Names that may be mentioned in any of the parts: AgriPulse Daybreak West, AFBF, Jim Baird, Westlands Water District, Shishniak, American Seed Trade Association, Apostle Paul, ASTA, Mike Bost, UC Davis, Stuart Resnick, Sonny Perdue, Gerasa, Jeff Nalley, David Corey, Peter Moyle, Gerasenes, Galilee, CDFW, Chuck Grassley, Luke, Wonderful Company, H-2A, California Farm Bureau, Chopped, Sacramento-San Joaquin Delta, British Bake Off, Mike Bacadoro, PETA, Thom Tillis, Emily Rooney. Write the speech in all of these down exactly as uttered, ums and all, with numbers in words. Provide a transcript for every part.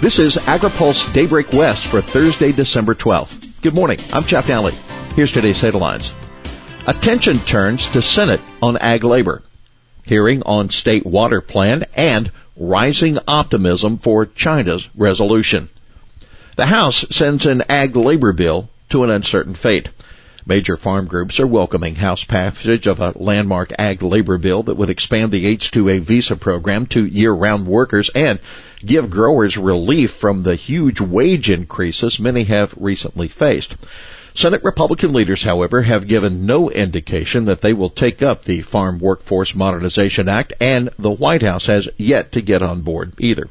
This is AgriPulse Daybreak West for Thursday, December twelfth. Good morning. I'm Jeff Nalley. Here's today's headlines. Attention turns to Senate on ag labor, hearing on state water plan, and rising optimism for China's resolution. The House sends an ag labor bill to an uncertain fate. Major farm groups are welcoming House passage of a landmark ag labor bill that would expand the H two A visa program to year-round workers and give growers relief from the huge wage increases many have recently faced. Senate Republican leaders, however, have given no indication that they will take up the Farm Workforce Modernization Act, and the White House has yet to get on board either.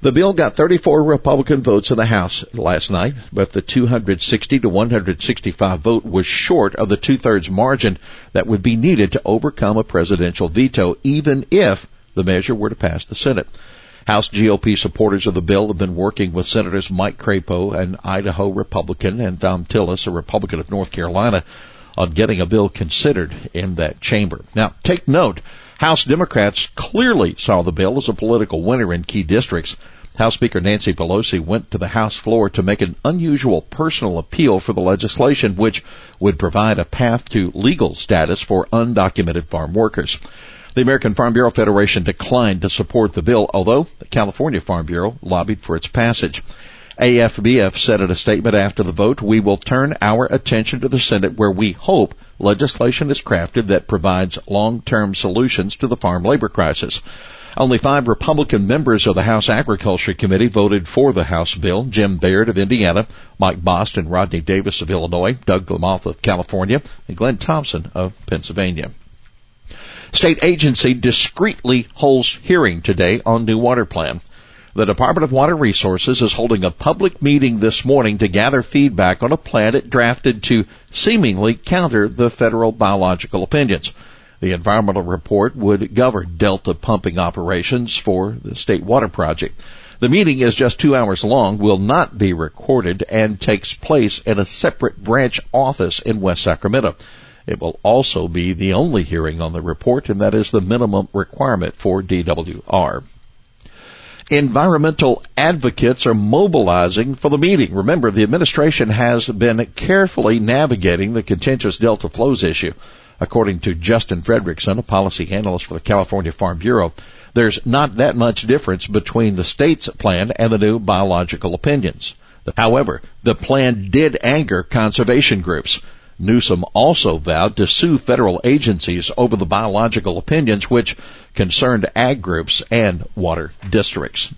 The bill got thirty-four Republican votes in the House last night, but the two hundred sixty to one hundred sixty-five vote was short of the two-thirds margin that would be needed to overcome a presidential veto, even if the measure were to pass the Senate. House G O P supporters of the bill have been working with Senators Mike Crapo, an Idaho Republican, and Thom Tillis, a Republican of North Carolina, on getting a bill considered in that chamber. Now, take note, House Democrats clearly saw the bill as a political winner in key districts. House Speaker Nancy Pelosi went to the House floor to make an unusual personal appeal for the legislation, which would provide a path to legal status for undocumented farm workers. The American Farm Bureau Federation declined to support the bill, although the California Farm Bureau lobbied for its passage. A F B F said in a statement after the vote, "We will turn our attention to the Senate, where we hope legislation is crafted that provides long-term solutions to the farm labor crisis." Only five Republican members of the House Agriculture Committee voted for the House bill: Jim Baird of Indiana, Mike Bost and Rodney Davis of Illinois, Doug Glamoff of California, and Glenn Thompson of Pennsylvania. State agency discreetly holds hearing today on new water plan. The Department of Water Resources is holding a public meeting this morning to gather feedback on a plan it drafted to seemingly counter the federal biological opinions. The environmental report would govern Delta pumping operations for the State Water Project. The meeting is just two hours long, will not be recorded, and takes place in a separate branch office in West Sacramento. It will also be the only hearing on the report, and that is the minimum requirement for D W R. Environmental advocates are mobilizing for the meeting. Remember, the administration has been carefully navigating the contentious Delta flows issue. According to Justin Fredrickson, a policy analyst for the California Farm Bureau, there's not that much difference between the state's plan and the new biological opinions. However, the plan did anger conservation groups. Newsom also vowed to sue federal agencies over the biological opinions, which concerned ag groups and water districts.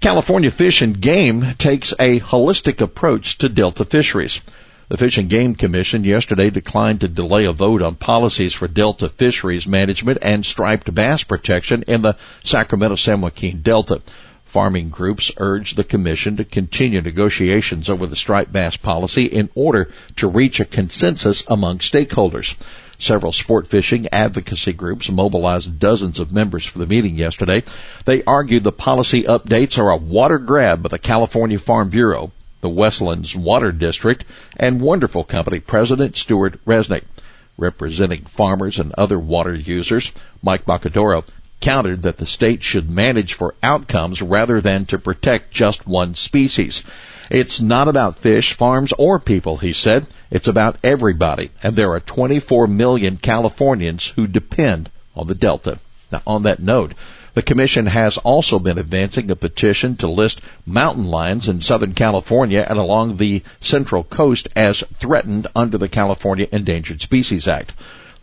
California Fish and Game takes a holistic approach to Delta fisheries. The Fish and Game Commission yesterday declined to delay a vote on policies for Delta fisheries management and striped bass protection in the Sacramento-San Joaquin Delta. Farming groups urge the Commission to continue negotiations over the striped bass policy in order to reach a consensus among stakeholders. Several sport fishing advocacy groups mobilized dozens of members for the meeting yesterday. They argued the policy updates are a water grab by the California Farm Bureau, the Westlands Water District, and Wonderful Company President Stuart Resnick. Representing farmers and other water users, Mike Bacadoro countered that the state should manage for outcomes rather than to protect just one species. It's not about fish, farms, or people, he said. It's about everybody, and there are twenty-four million Californians who depend on the Delta. Now, on that note, the Commission has also been advancing a petition to list mountain lions in Southern California and along the Central Coast as threatened under the California Endangered Species Act.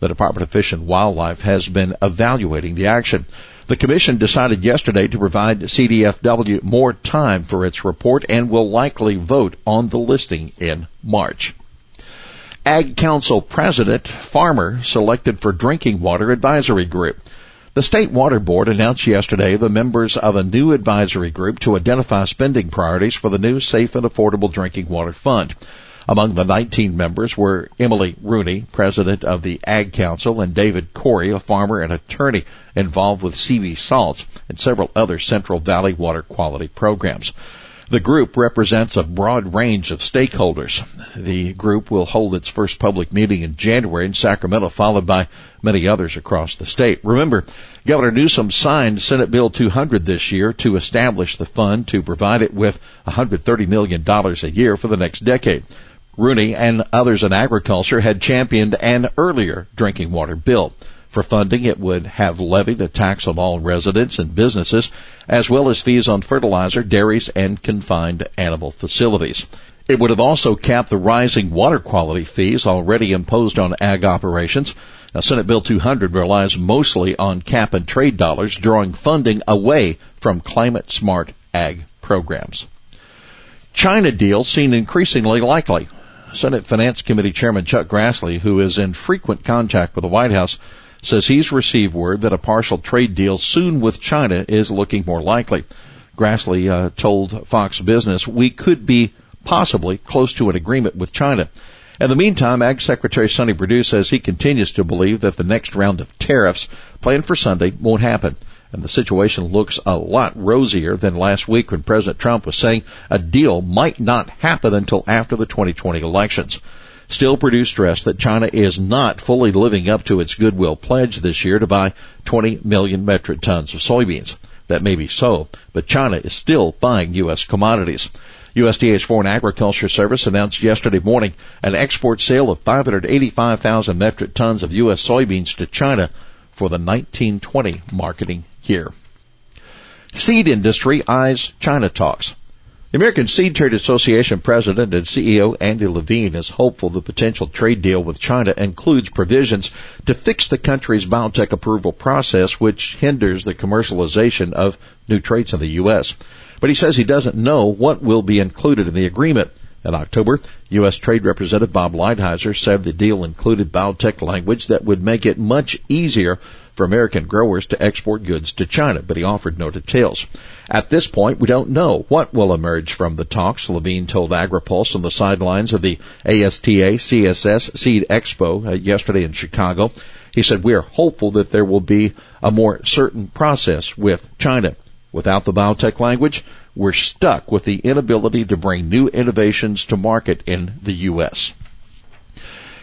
The Department of Fish and Wildlife has been evaluating the action. The Commission decided yesterday to provide C D F W more time for its report and will likely vote on the listing in March. Ag Council President Farmer selected for Drinking Water Advisory Group. The State Water Board announced yesterday the members of a new advisory group to identify spending priorities for the new Safe and Affordable Drinking Water Fund. Among the nineteen members were Emily Rooney, president of the Ag Council, and David Corey, a farmer and attorney involved with C V Salts and several other Central Valley water quality programs. The group represents a broad range of stakeholders. The group will hold its first public meeting in January in Sacramento, followed by many others across the state. Remember, Governor Newsom signed Senate Bill two hundred this year to establish the fund to provide it with one hundred thirty million dollars a year for the next decade. Rooney and others in agriculture had championed an earlier drinking water bill. For funding, it would have levied a tax on all residents and businesses, as well as fees on fertilizer, dairies, and confined animal facilities. It would have also capped the rising water quality fees already imposed on ag operations. Now, Senate Bill two hundred relies mostly on cap-and-trade dollars, drawing funding away from climate-smart ag programs. China deal seen increasingly likely. Senate Finance Committee Chairman Chuck Grassley, who is in frequent contact with the White House, says he's received word that a partial trade deal soon with China is looking more likely. Grassley uh, told Fox Business, we could be possibly close to an agreement with China. In the meantime, Ag Secretary Sonny Perdue says he continues to believe that the next round of tariffs planned for Sunday won't happen. And the situation looks a lot rosier than last week when President Trump was saying a deal might not happen until after the twenty twenty elections. Still, Perdue stressed that China is not fully living up to its goodwill pledge this year to buy twenty million metric tons of soybeans. That may be so, but China is still buying U S commodities. U S D A's Foreign Agriculture Service announced yesterday morning an export sale of five hundred eighty-five thousand metric tons of U S soybeans to China for the nineteen twenty marketing year. Seed industry eyes China talks. The American Seed Trade Association President and C E O Andy Levine is hopeful the potential trade deal with China includes provisions to fix the country's biotech approval process, which hinders the commercialization of new traits in the U S. But he says he doesn't know what will be included in the agreement. In October, U S. Trade Representative Bob Lighthizer said the deal included biotech language that would make it much easier for American growers to export goods to China, but he offered no details. At this point, we don't know what will emerge from the talks, Levine told AgriPulse on the sidelines of the A S T A C S S Seed Expo uh, yesterday in Chicago. He said, we are hopeful that there will be a more certain process with China. Without the biotech language, we're stuck with the inability to bring new innovations to market in the U S.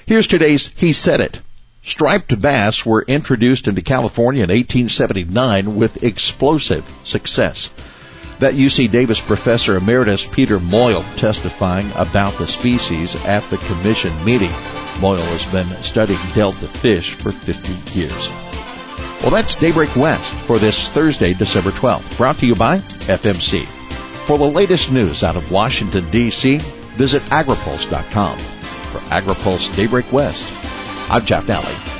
Here's today's He Said It. Striped bass were introduced into California in eighteen seventy-nine with explosive success. That U C Davis professor emeritus Peter Moyle testifying about the species at the commission meeting. Moyle has been studying Delta fish for fifty years. Well, that's Daybreak West for this Thursday, December twelfth, brought to you by F M C. For the latest news out of Washington, D C, visit agri pulse dot com. For AgriPulse Daybreak West, I'm Jeff Nalley.